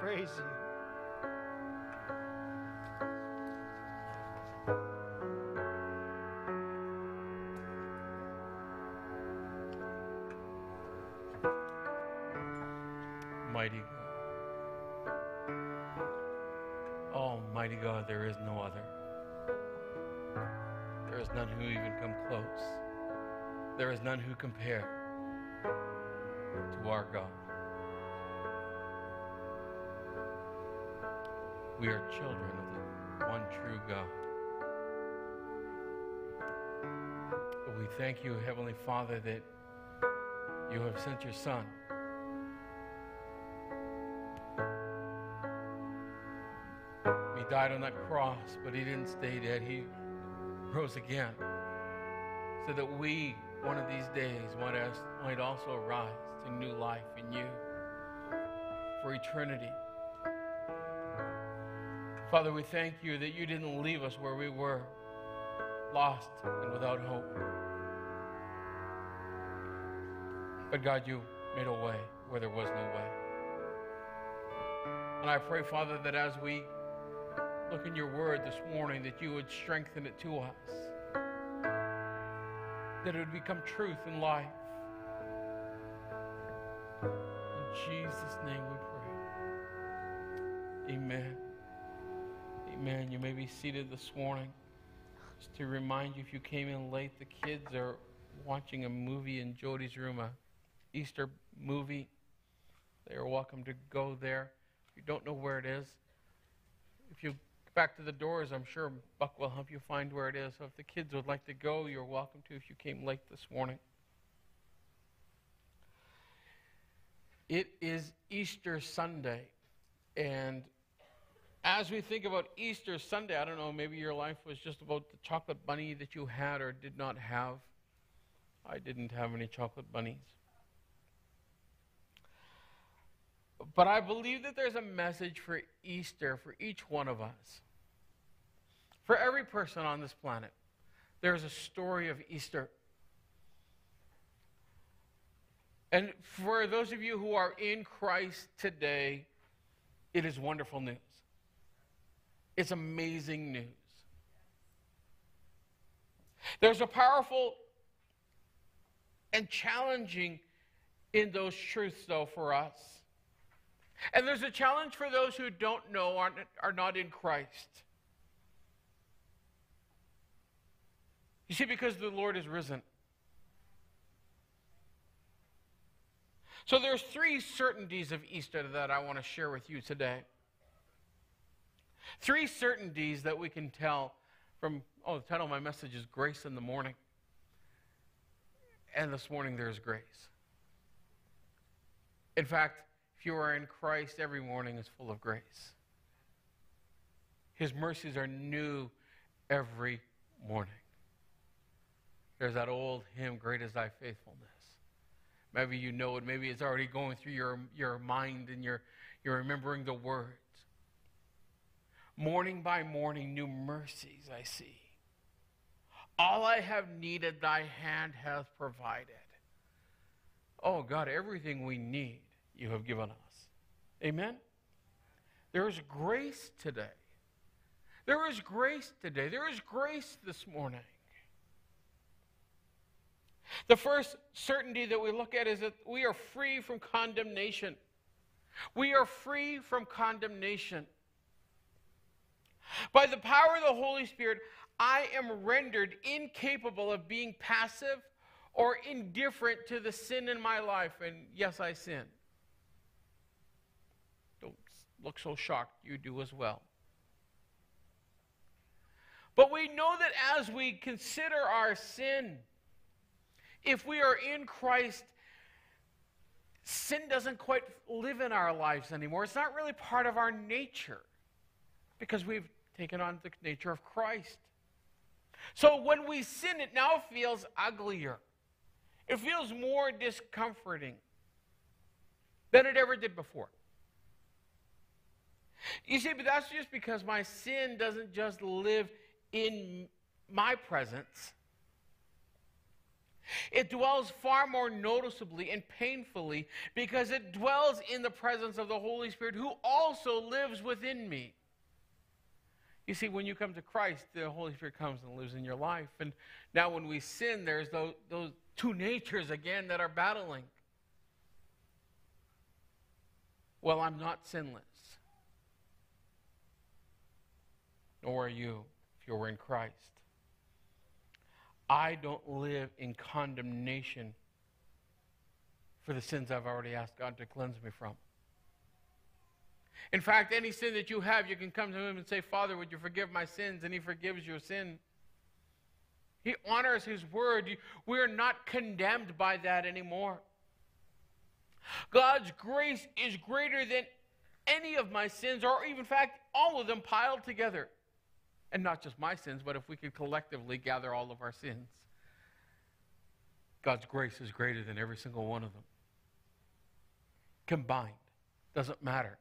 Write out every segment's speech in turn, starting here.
praise you. Mighty God. Almighty God, there is no other. There is none who even come close. There is none who compare to our God. We are children of the one true God. We thank you, Heavenly Father, that you have sent your Son . He died on that cross, but he didn't stay dead. He rose again so that we, one of these days, might also arise to new life in you for eternity. Father, we thank you that you didn't leave us where we were, lost and without hope. But God, you made a way where there was no way. And I pray, Father, that as we look in your word this morning, that you would strengthen it to us, that it would become truth and life. In Jesus' name we pray. Amen. Amen. You may be seated this morning. Just to remind you, if you came in late, the kids are watching a movie in Jody's room, an Easter movie. They are welcome to go there. If you don't know where it is, if you go back to the doors, I'm sure Buck will help you find where it is. So if the kids would like to go, you're welcome to if you came late this morning. It is Easter Sunday, and as we think about Easter Sunday, I don't know, maybe your life was just about the chocolate bunny that you had or did not have. I didn't have any chocolate bunnies. But I believe that there's a message for Easter for each one of us. For every person on this planet, there's a story of Easter. And for those of you who are in Christ today, it is wonderful news. It's amazing news. There's a powerful and challenging in those truths, though, for us. And there's a challenge for those who don't know, are not in Christ. You see, because the Lord is risen. So there's three certainties of Easter that I want to share with you today. Three certainties that we can tell from, the title of my message is Grace in the Morning. And this morning there is grace. In fact, if you are in Christ, every morning is full of grace. His mercies are new every morning. There's that old hymn, Great is Thy Faithfulness. Maybe you know it. Maybe it's already going through your mind and you're remembering the words. Morning by morning, new mercies I see. All I have needed, thy hand hath provided. Oh, God, everything we need, you have given us. Amen? There is grace today. There is grace today. There is grace this morning. The first certainty that we look at is that we are free from condemnation. We are free from condemnation. By the power of the Holy Spirit, I am rendered incapable of being passive or indifferent to the sin in my life. And yes, I sin. Don't look so shocked. You do as well. But we know that as we consider our sin, if we are in Christ, sin doesn't quite live in our lives anymore. It's not really part of our nature because we've taken on the nature of Christ. So when we sin, it now feels uglier. It feels more discomforting than it ever did before. You see, but that's just because my sin doesn't just live in my presence. It dwells far more noticeably and painfully because it dwells in the presence of the Holy Spirit who also lives within me. You see, when you come to Christ, the Holy Spirit comes and lives in your life. And now when we sin, there's those two natures again that are battling. Well, I'm not sinless. Nor are you if you were in Christ. I don't live in condemnation for the sins I've already asked God to cleanse me from. In fact, any sin that you have, you can come to him and say, Father, would you forgive my sins? And he forgives your sin. He honors his word. We're not condemned by that anymore. God's grace is greater than any of my sins, or in fact, all of them piled together. And not just my sins, but if we could collectively gather all of our sins. God's grace is greater than every single one of them. Combined. Doesn't matter.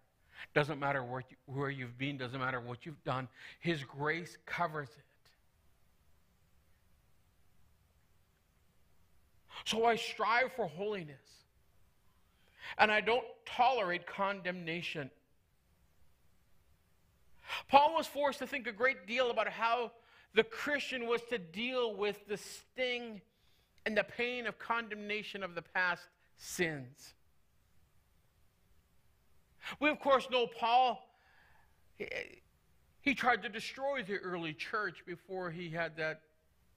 Doesn't matter where you've been. Doesn't matter what you've done. His grace covers it. So I strive for holiness. And I don't tolerate condemnation. Paul was forced to think a great deal about how the Christian was to deal with the sting and the pain of condemnation of the past sins. We, of course, know Paul. He tried to destroy the early church before he had that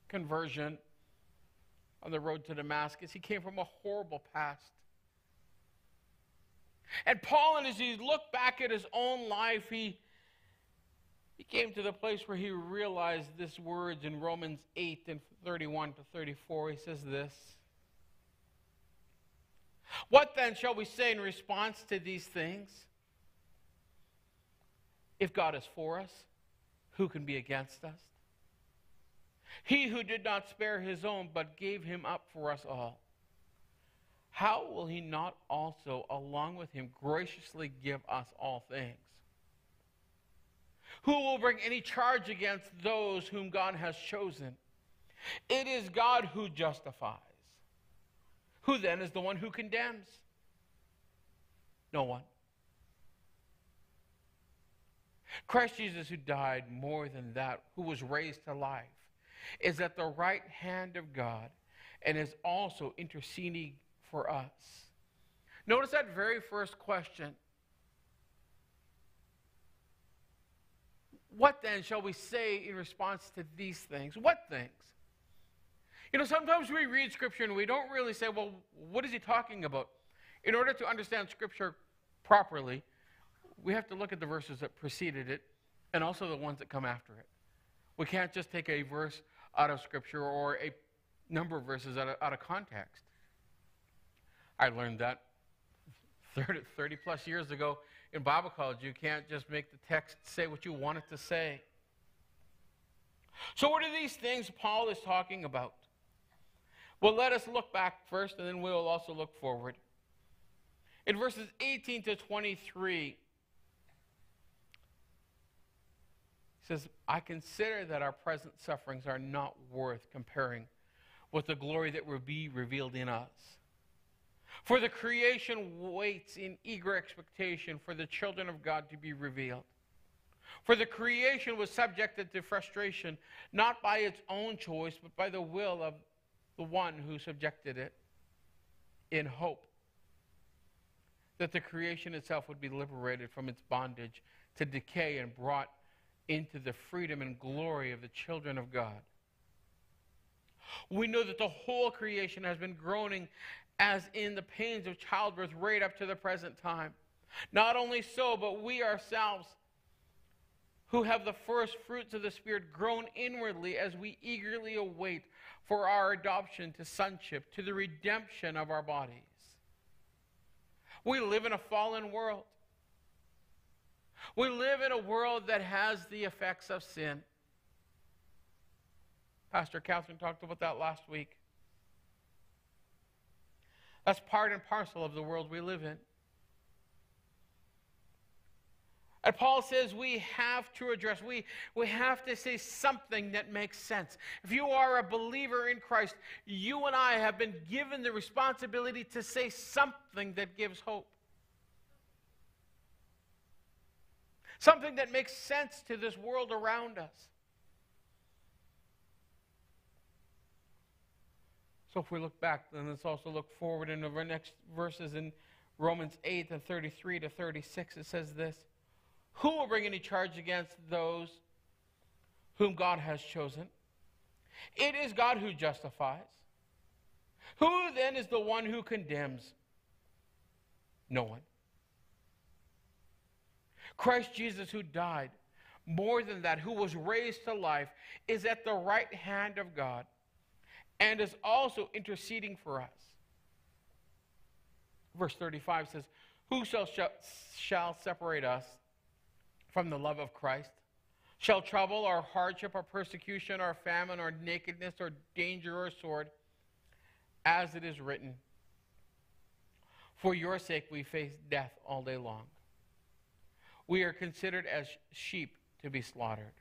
conversion on the road to Damascus. He came from a horrible past. And Paul, as he looked back at his own life, he came to the place where he realized these words in Romans 8 and 31 to 34. He says this, what then shall we say in response to these things? If God is for us, who can be against us? He who did not spare his own, but gave him up for us all, how will he not also, along with him, graciously give us all things? Who will bring any charge against those whom God has chosen? It is God who justifies. Who then is the one who condemns? No one. Christ Jesus, who died, more than that, who was raised to life, is at the right hand of God and is also interceding for us. Notice that very first question. What then shall we say in response to these things? What things? You know, sometimes we read Scripture and we don't really say, well, what is he talking about? In order to understand Scripture properly, we have to look at the verses that preceded it and also the ones that come after it. We can't just take a verse out of Scripture or a number of verses out of context. I learned that 30-plus years ago in Bible college. You can't just make the text say what you want it to say. So what are these things Paul is talking about? Well, let us look back first, and then we'll also look forward. In verses 18 to 23, he says, I consider that our present sufferings are not worth comparing with the glory that will be revealed in us. For the creation waits in eager expectation for the children of God to be revealed. For the creation was subjected to frustration, not by its own choice, but by the will of the one who subjected it, in hope that the creation itself would be liberated from its bondage to decay and brought into the freedom and glory of the children of God. We know that the whole creation has been groaning as in the pains of childbirth right up to the present time. Not only so, but we ourselves, who have the first fruits of the Spirit, groan inwardly as we eagerly await for our adoption to sonship, to the redemption of our bodies. We live in a fallen world. We live in a world that has the effects of sin. Pastor Catherine talked about that last week. That's part and parcel of the world we live in. And Paul says we have to address, we have to say something that makes sense. If you are a believer in Christ, you and I have been given the responsibility to say something that gives hope. Something that makes sense to this world around us. So if we look back, then let's also look forward in the next verses in Romans 8 and 33 to 36. It says this. Who will bring any charge against those whom God has chosen? It is God who justifies. Who then is the one who condemns? No one. Christ Jesus, who died, more than that, who was raised to life, is at the right hand of God and is also interceding for us. Verse 35 says, who shall separate us from the love of Christ? Shall trouble or hardship or persecution or famine or nakedness or danger or sword, as it is written, for your sake we face death all day long. We are considered as sheep to be slaughtered.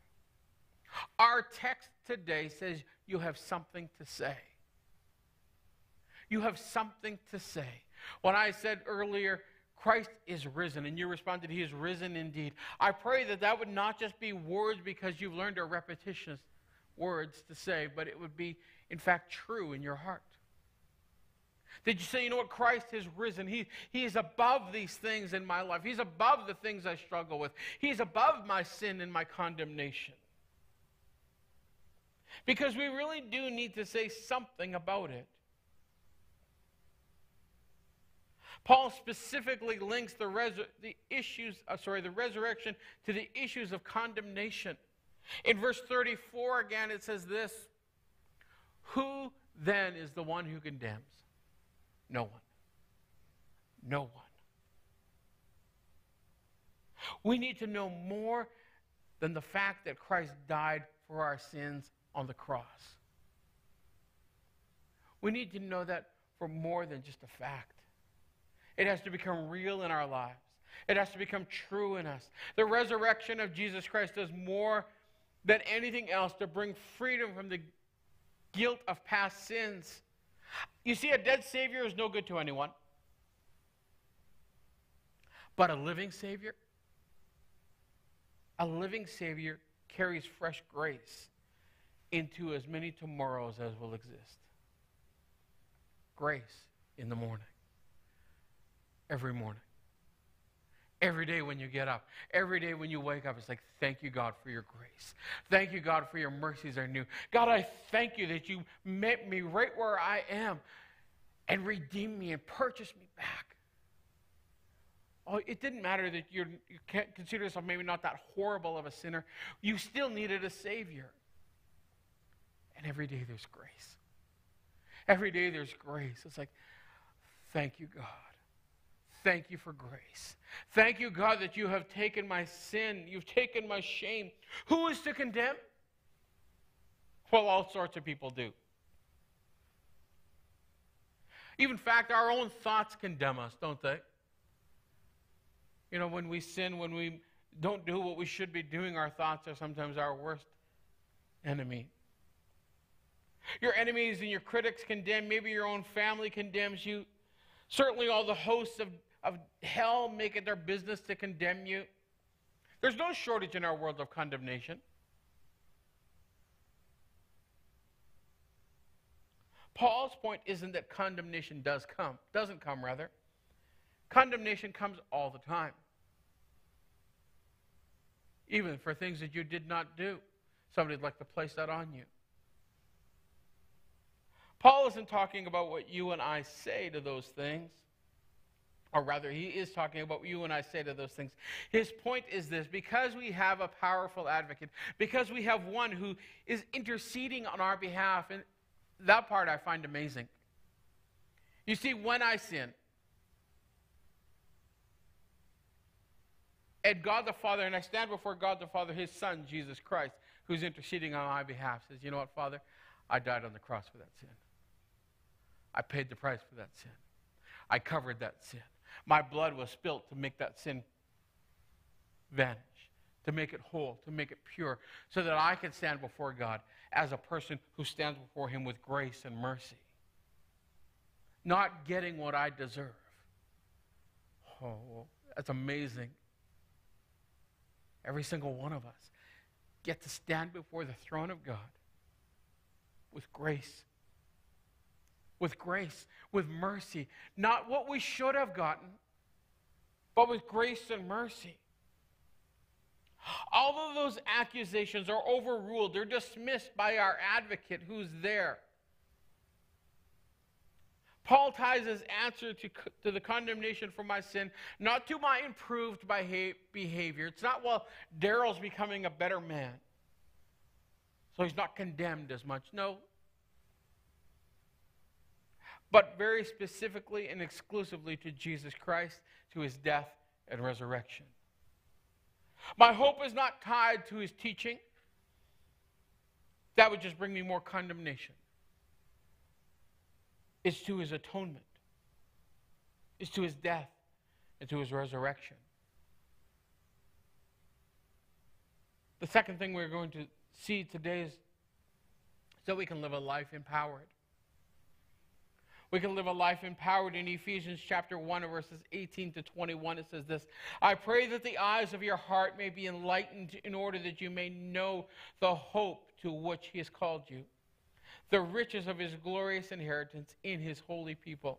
Our text today says you have something to say. You have something to say. When I said earlier, Christ is risen, and you responded, he is risen indeed. I pray that that would not just be words because you've learned a repetitious words to say, but it would be, in fact, true in your heart. Did you say, you know what, Christ is risen. He is above these things in my life. He's above the things I struggle with. He's above my sin and my condemnation. Because we really do need to say something about it. Paul specifically links the resurrection to the issues of condemnation. In verse 34 again, it says this, who then is the one who condemns? No one. No one. We need to know more than the fact that Christ died for our sins on the cross. We need to know that for more than just a fact. It has to become real in our lives. It has to become true in us. The resurrection of Jesus Christ does more than anything else to bring freedom from the guilt of past sins. You see, a dead Savior is no good to anyone. But a living Savior carries fresh grace into as many tomorrows as will exist. Grace in the morning. Every morning. Every day when you get up. Every day when you wake up, it's like, thank you, God, for your grace. Thank you, God, for your mercies are new. God, I thank you that you met me right where I am and redeemed me and purchased me back. Oh, it didn't matter that you can't consider yourself maybe not that horrible of a sinner. You still needed a Savior. And every day there's grace. Every day there's grace. It's like, thank you, God. Thank you for grace. Thank you, God, that you have taken my sin. You've taken my shame. Who is to condemn? Well, all sorts of people do. Even in fact, our own thoughts condemn us, don't they? You know, when we sin, when we don't do what we should be doing, our thoughts are sometimes our worst enemy. Your enemies and your critics condemn. Maybe your own family condemns you. Certainly all the hosts of hell make it their business to condemn you. There's no shortage in our world of condemnation. Paul's point isn't that condemnation doesn't come. Condemnation comes all the time. Even for things that you did not do. Somebody'd like to place that on you. Paul isn't talking about what you and I say to those things. Or rather, he is talking about what you and I say to those things. His point is this. Because we have a powerful advocate, because we have one who is interceding on our behalf, and that part I find amazing. You see, when I sin, and God the Father, and I stand before God the Father, his Son, Jesus Christ, who's interceding on my behalf, says, you know what, Father? I died on the cross for that sin. I paid the price for that sin. I covered that sin. My blood was spilt to make that sin vanish, to make it whole, to make it pure, so that I can stand before God as a person who stands before him with grace and mercy, not getting what I deserve. Oh, that's amazing. Every single one of us get to stand before the throne of God with grace. With grace, with mercy. Not what we should have gotten, but with grace and mercy. All of those accusations are overruled. They're dismissed by our advocate who's there. Paul ties his answer to the condemnation for my sin, not to my improved behavior. It's not, well, Daryl's becoming a better man, so he's not condemned as much. No. But very specifically and exclusively to Jesus Christ, to his death and resurrection. My hope is not tied to his teaching. That would just bring me more condemnation. It's to his atonement. It's to his death and to his resurrection. The second thing we're going to see today is that we can live a life empowered. We can live a life empowered. In Ephesians chapter 1, verses 18 to 21, it says this: I pray that the eyes of your heart may be enlightened in order that you may know the hope to which he has called you, the riches of his glorious inheritance in his holy people,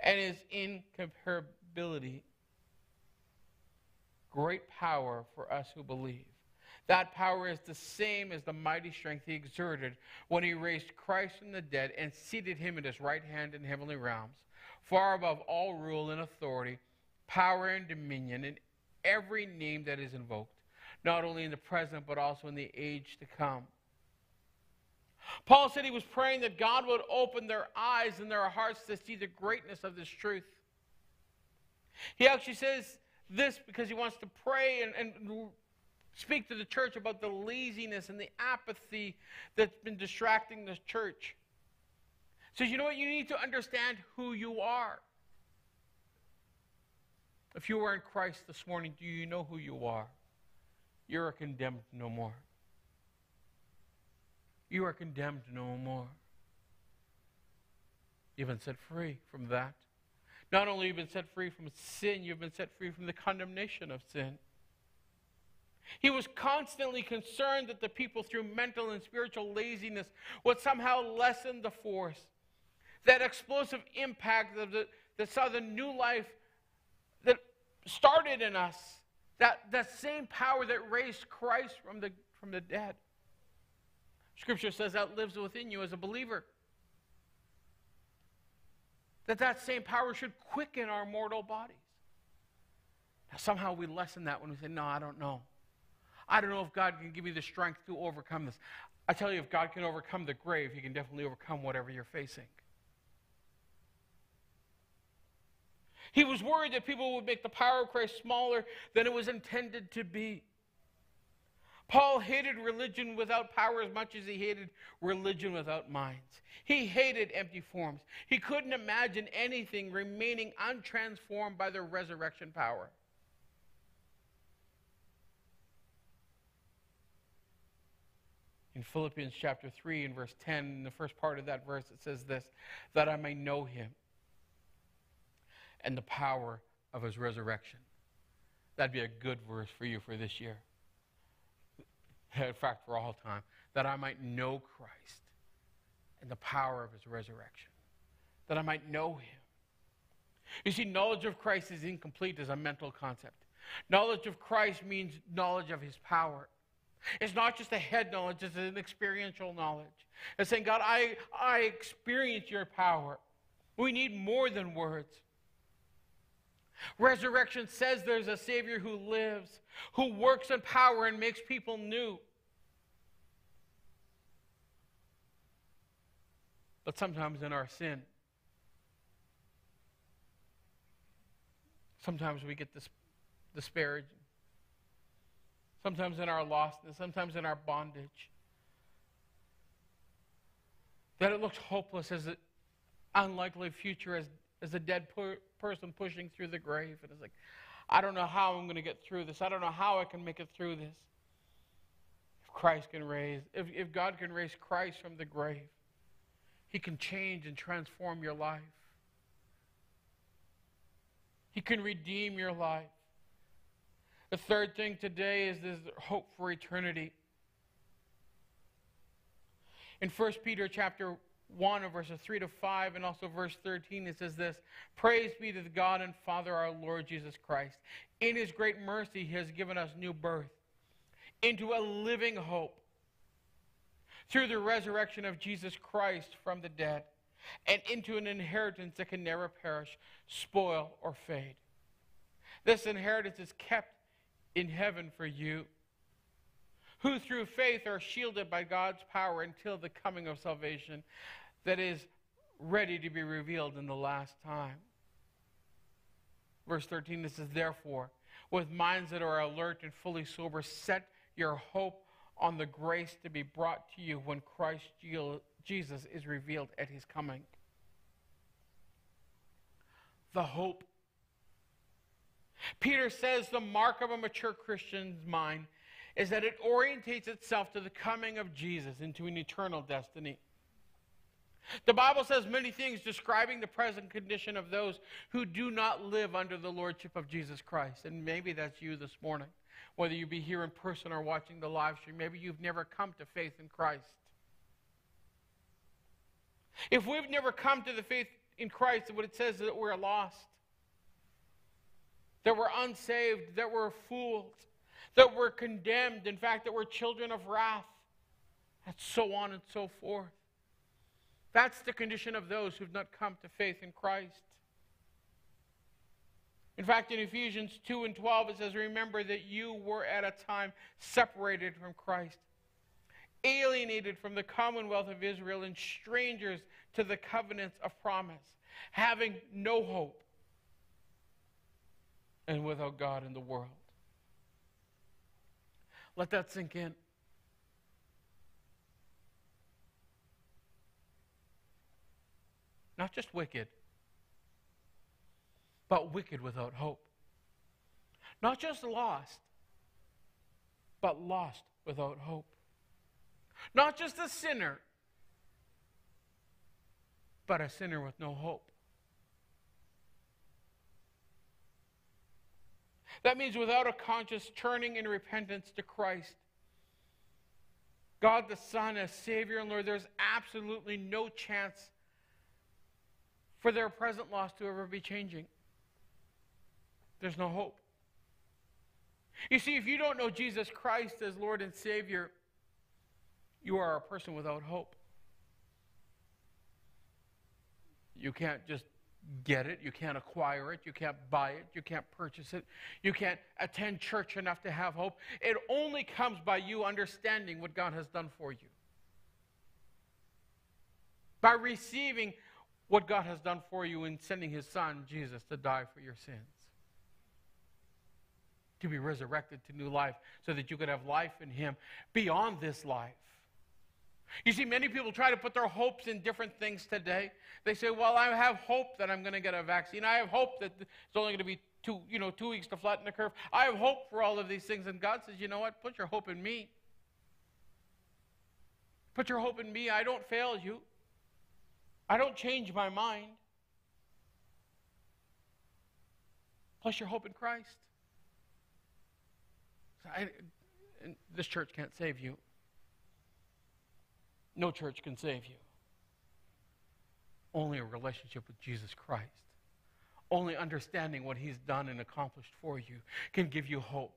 and his incomparability, great power for us who believe. That power is the same as the mighty strength he exerted when he raised Christ from the dead and seated him at his right hand in heavenly realms, far above all rule and authority, power and dominion, and every name that is invoked, not only in the present but also in the age to come. Paul said he was praying that God would open their eyes and their hearts to see the greatness of this truth. He actually says this because he wants to pray and speak to the church about the laziness and the apathy that's been distracting the church. He says, you know what? You need to understand who you are. If you are in Christ this morning, do you know who you are? You are condemned no more. You are condemned no more. You've been set free from that. Not only have you been set free from sin, you've been set free from the condemnation of sin. He was constantly concerned that the people, through mental and spiritual laziness, would somehow lessen the force, that explosive impact that saw the new life that started in us, that same power that raised Christ from the dead. Scripture says that lives within you as a believer. That same power should quicken our mortal bodies. Now, somehow we lessen that when we say, no, I don't know. I don't know if God can give me the strength to overcome this. I tell you, if God can overcome the grave, he can definitely overcome whatever you're facing. He was worried that people would make the power of Christ smaller than it was intended to be. Paul hated religion without power as much as he hated religion without minds. He hated empty forms. He couldn't imagine anything remaining untransformed by the resurrection power. In Philippians chapter 3 and verse 10, in the first part of that verse, it says this: that I may know him and the power of his resurrection. That'd be a good verse for you for this year. In fact, for all time, that I might know Christ and the power of his resurrection, that I might know him. You see, knowledge of Christ is incomplete as a mental concept. Knowledge of Christ means knowledge of his power. It's not just a head knowledge, it's an experiential knowledge. It's saying, God, I experience your power. We need more than words. Resurrection says there's a Savior who lives, who works in power and makes people new. But sometimes in our sin, sometimes we get disparaged. Sometimes in our lostness, sometimes in our bondage, that it looks hopeless, as an unlikely future, as a dead person pushing through the grave. And it's like, I don't know how I'm going to get through this. I don't know how I can make it through this. If Christ can raise, if God can raise Christ from the grave, He can change and transform your life. He can redeem your life. The third thing today is this hope for eternity. In 1 Peter chapter 1, verses 3 to 5, and also verse 13, it says this: Praise be to the God and Father, our Lord Jesus Christ. In His great mercy, He has given us new birth into a living hope through the resurrection of Jesus Christ from the dead, and into an inheritance that can never perish, spoil, or fade. This inheritance is kept in heaven for you, who through faith are shielded by God's power until the coming of salvation that is ready to be revealed in the last time. Verse 13, this is, therefore, with minds that are alert and fully sober, set your hope on the grace to be brought to you when Christ Jesus is revealed at His coming. The hope. Peter says the mark of a mature Christian's mind is that it orientates itself to the coming of Jesus into an eternal destiny. The Bible says many things describing the present condition of those who do not live under the lordship of Jesus Christ. And maybe that's you this morning, whether you be here in person or watching the live stream. Maybe you've never come to faith in Christ. If we've never come to the faith in Christ, what it says is that we're lost, that we're unsaved, that we're fooled, that we're condemned, in fact, that we're children of wrath, and so on and so forth. That's the condition of those who've not come to faith in Christ. In fact, in Ephesians 2 and 12, it says, remember that you were at a time separated from Christ, alienated from the commonwealth of Israel, and strangers to the covenants of promise, having no hope, and without God in the world. Let that sink in. Not just wicked, but wicked without hope. Not just lost, but lost without hope. Not just a sinner, but a sinner with no hope. That means without a conscious turning in repentance to Christ, God the Son as Savior and Lord, there's absolutely no chance for their present loss to ever be changing. There's no hope. You see, if you don't know Jesus Christ as Lord and Savior, you are a person without hope. You can't just get it. You can't acquire it. You can't buy it. You can't purchase it. You can't attend church enough to have hope. It only comes by you understanding what God has done for you, by receiving what God has done for you in sending His Son, Jesus, to die for your sins, to be resurrected to new life so that you could have life in Him beyond this life. You see, many people try to put their hopes in different things today. They say, well, I have hope that I'm going to get a vaccine. I have hope that it's only going to be 2 weeks to flatten the curve. I have hope for all of these things. And God says, you know what? Put your hope in me. Put your hope in me. I don't fail you. I don't change my mind. Place your hope in Christ. This church can't save you. No church can save you. Only a relationship with Jesus Christ, only understanding what He's done and accomplished for you can give you hope.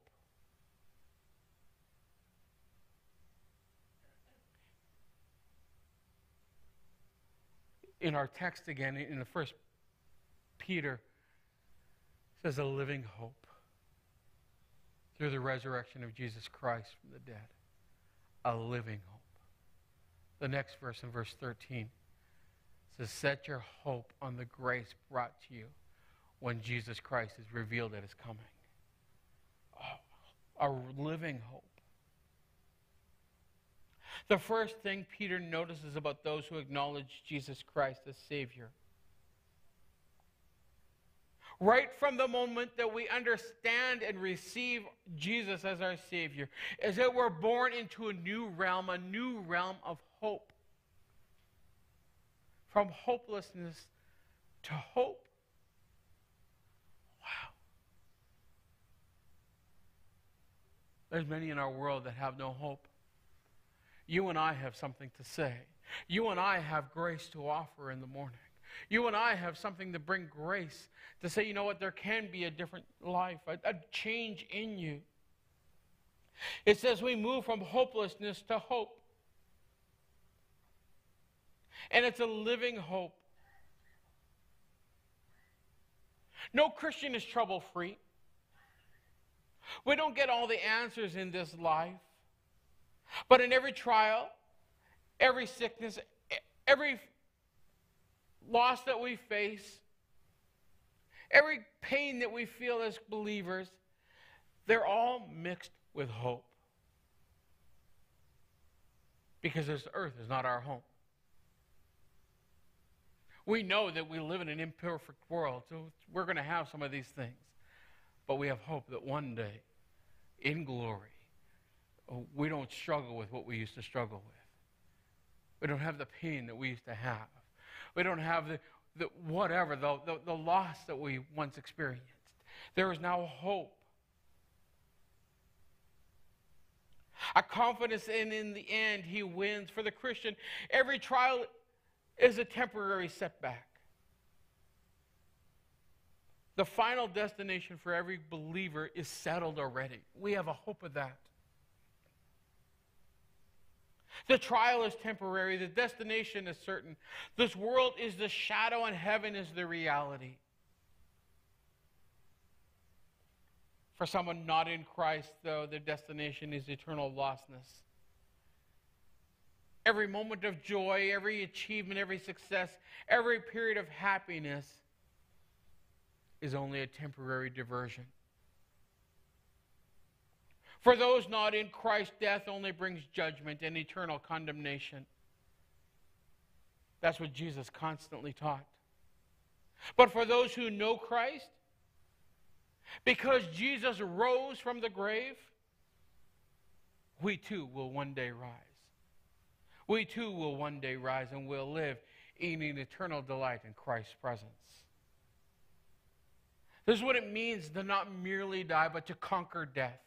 In our text again, in the first Peter, says a living hope through the resurrection of Jesus Christ from the dead. A living hope. The next verse, in verse 13, says, set your hope on the grace brought to you when Jesus Christ is revealed at His coming. Oh, a living hope. The first thing Peter notices about those who acknowledge Jesus Christ as Savior, Right from the moment that we understand and receive Jesus as our Savior, is that we're born into a new realm of hope. From hopelessness to hope. Wow. There's many in our world that have no hope. You and I have something to say. You and I have grace to offer in the morning. You and I have something to bring grace to say, you know what, there can be a different life, a change in you. It says we move from hopelessness to hope. And it's a living hope. No Christian is trouble-free. We don't get all the answers in this life. But in every trial, every sickness, every loss that we face, every pain that we feel as believers, they're all mixed with hope. Because this earth is not our home. We know that we live in an imperfect world, so we're going to have some of these things. But we have hope that one day, in glory, we don't struggle with what we used to struggle with. We don't have the pain that we used to have. We don't have the loss that we once experienced. There is now hope. A confidence in the end, he wins. For the Christian, every trial is a temporary setback. The final destination for every believer is settled already. We have a hope of that. The trial is temporary. The destination is certain. This world is the shadow and heaven is the reality. For someone not in Christ, though, their destination is eternal lostness. Every moment of joy, every achievement, every success, every period of happiness is only a temporary diversion. For those not in Christ, death only brings judgment and eternal condemnation. That's what Jesus constantly taught. But for those who know Christ, because Jesus rose from the grave, we too will one day rise. We too will one day rise and will live in an eternal delight in Christ's presence. This is what it means to not merely die, but to conquer death.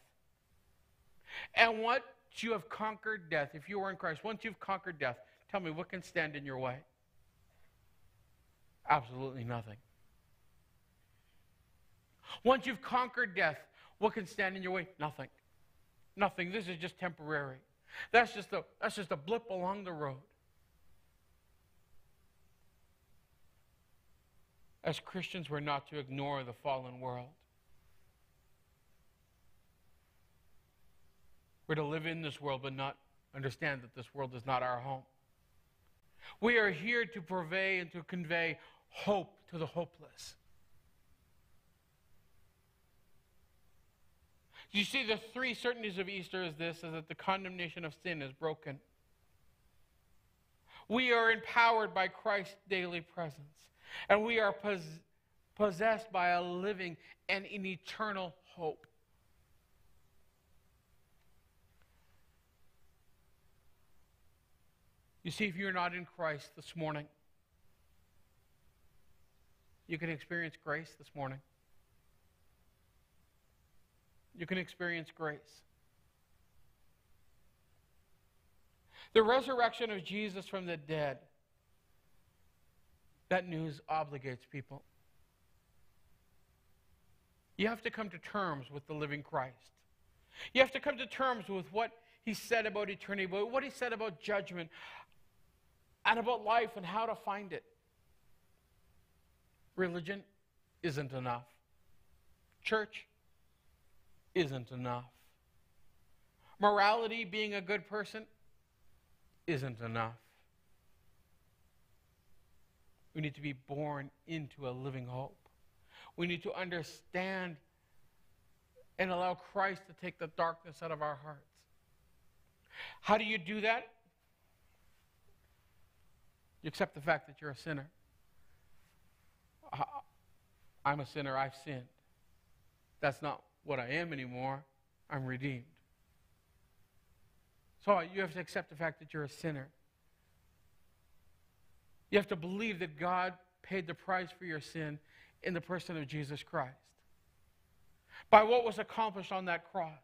And once you have conquered death, if you are in Christ, once you've conquered death, tell me what can stand in your way? Absolutely nothing. Once you've conquered death, what can stand in your way? Nothing. Nothing. This is just temporary. That's just a blip along the road. As Christians, we're not to ignore the fallen world. We're to live in this world, but not understand that this world is not our home. We are here to purvey and to convey hope to the hopeless. You see, the three certainties of Easter is that the condemnation of sin is broken. We are empowered by Christ's daily presence, and we are possessed by a living and an eternal hope. You see, if you're not in Christ this morning, you can experience grace this morning. You can experience grace. The resurrection of Jesus from the dead, that news obligates people. You have to come to terms with the living Christ. You have to come to terms with what he said about eternity, but what he said about judgment, and about life and how to find it. Religion isn't enough. Church isn't enough. Morality, being a good person, isn't enough. We need to be born into a living hope. We need to understand and allow Christ to take the darkness out of our hearts. How do you do that? You accept the fact that you're a sinner. I'm a sinner, I've sinned. That's not what I am anymore. I'm redeemed. So you have to accept the fact that you're a sinner. You have to believe that God paid the price for your sin in the person of Jesus Christ, by what was accomplished on that cross.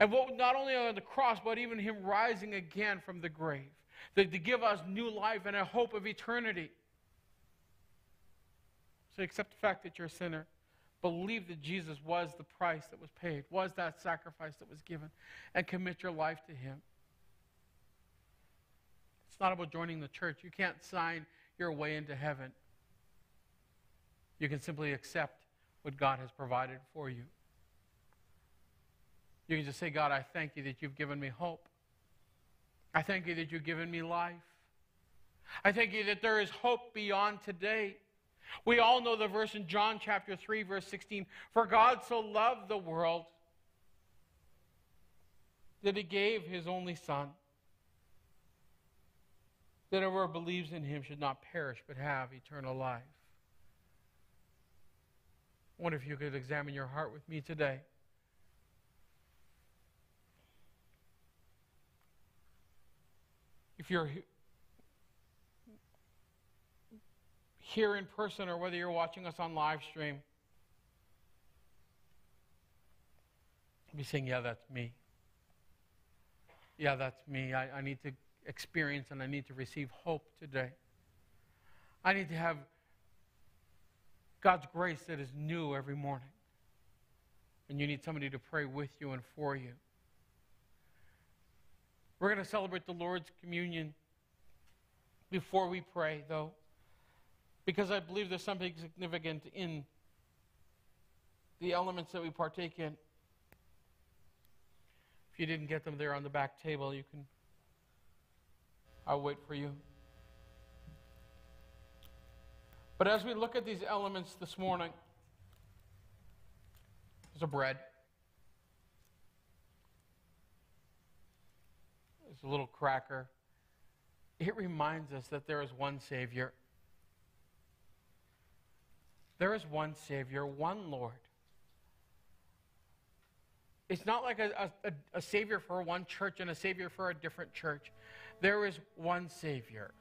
And what, not only on the cross, but even him rising again from the grave, to give us new life and a hope of eternity. So accept the fact that you're a sinner. Believe that Jesus was the price that was paid, was that sacrifice that was given, and commit your life to him. It's not about joining the church. You can't sign your way into heaven. You can simply accept what God has provided for you. You can just say, God, I thank you that you've given me hope. I thank you that you've given me life. I thank you that there is hope beyond today. We all know the verse in John chapter 3, verse 16. For God so loved the world that he gave his only Son, that whoever believes in him should not perish but have eternal life. I wonder if you could examine your heart with me today. If you're here in person or whether you're watching us on live stream, you'll be saying, yeah, that's me. Yeah, that's me. I need to experience and I need to receive hope today. I need to have God's grace that is new every morning. And you need somebody to pray with you and for you. We're going to celebrate the Lord's communion before we pray, though, because I believe there's something significant in the elements that we partake in. If you didn't get them there on the back table, you can. I'll wait for you. But as we look at these elements this morning, there's a bread. A little cracker. It reminds us that there is one Savior. There is one Savior, one Lord. It's not like a Savior for one church and a Savior for a different church. There is one Savior.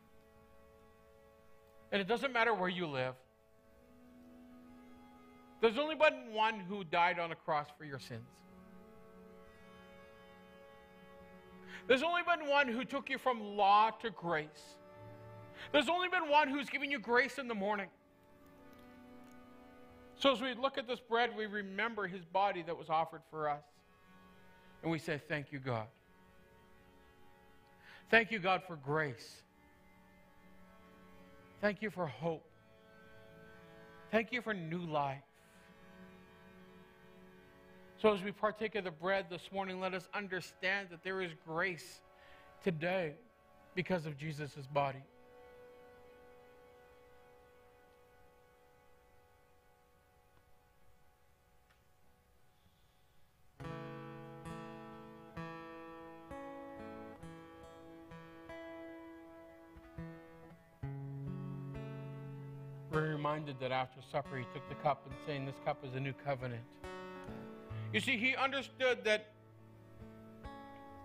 And it doesn't matter where you live. There's only but one who died on a cross for your sins. There's only been one who took you from law to grace. There's only been one who's given you grace in the morning. So as we look at this bread, we remember his body that was offered for us. And we say, thank you, God. Thank you, God, for grace. Thank you for hope. Thank you for new life. So as we partake of the bread this morning, let us understand that there is grace today because of Jesus' body. We're reminded that after supper, he took the cup and saying, this cup is a new covenant. You see, he understood that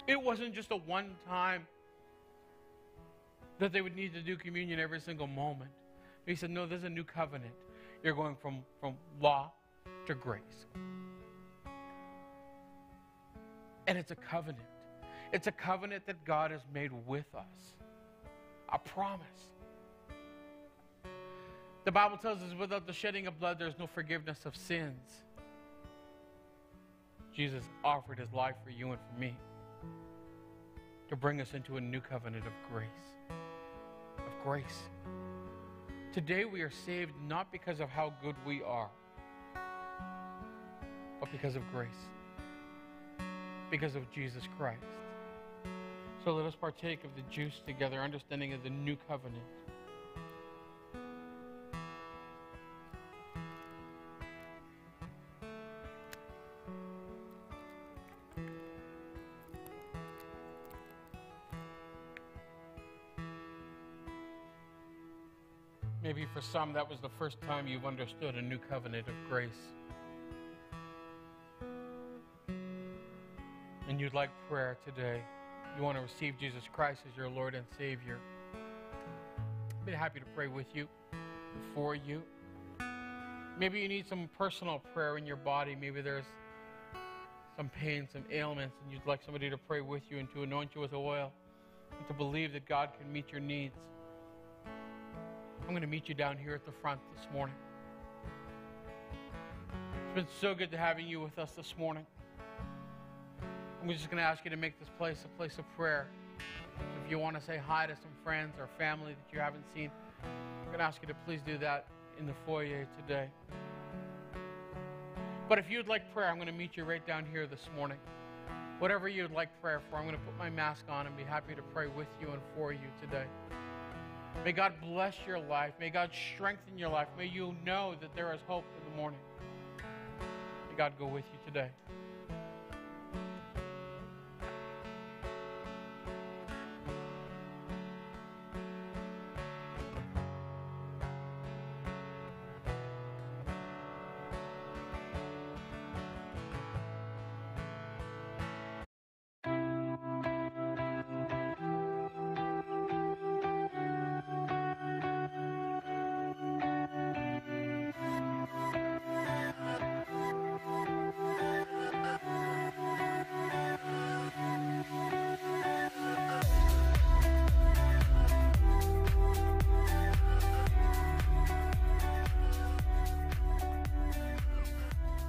it wasn't just a one time that they would need to do communion every single moment. He said, no, there's a new covenant. You're going from law to grace. And it's a covenant. It's a covenant that God has made with us. A promise. The Bible tells us without the shedding of blood, there's no forgiveness of sins. Jesus offered his life for you and for me to bring us into a new covenant of grace. Of grace. Today we are saved not because of how good we are, but because of grace. Because of Jesus Christ. So let us partake of the juice together, understanding of the new covenant. Maybe for some, that was the first time you've understood a new covenant of grace. And you'd like prayer today. You want to receive Jesus Christ as your Lord and Savior. I'd be happy to pray with you, for you. Maybe you need some personal prayer in your body. Maybe there's some pain, some ailments, and you'd like somebody to pray with you and to anoint you with oil and to believe that God can meet your needs. I'm going to meet you down here at the front this morning. It's been so good to having you with us this morning. And we're just going to ask you to make this place a place of prayer. So if you want to say hi to some friends or family that you haven't seen, I'm going to ask you to please do that in the foyer today. But if you'd like prayer, I'm going to meet you right down here this morning. Whatever you'd like prayer for, I'm going to put my mask on and be happy to pray with you and for you today. May God bless your life. May God strengthen your life. May you know that there is hope in the morning. May God go with you today.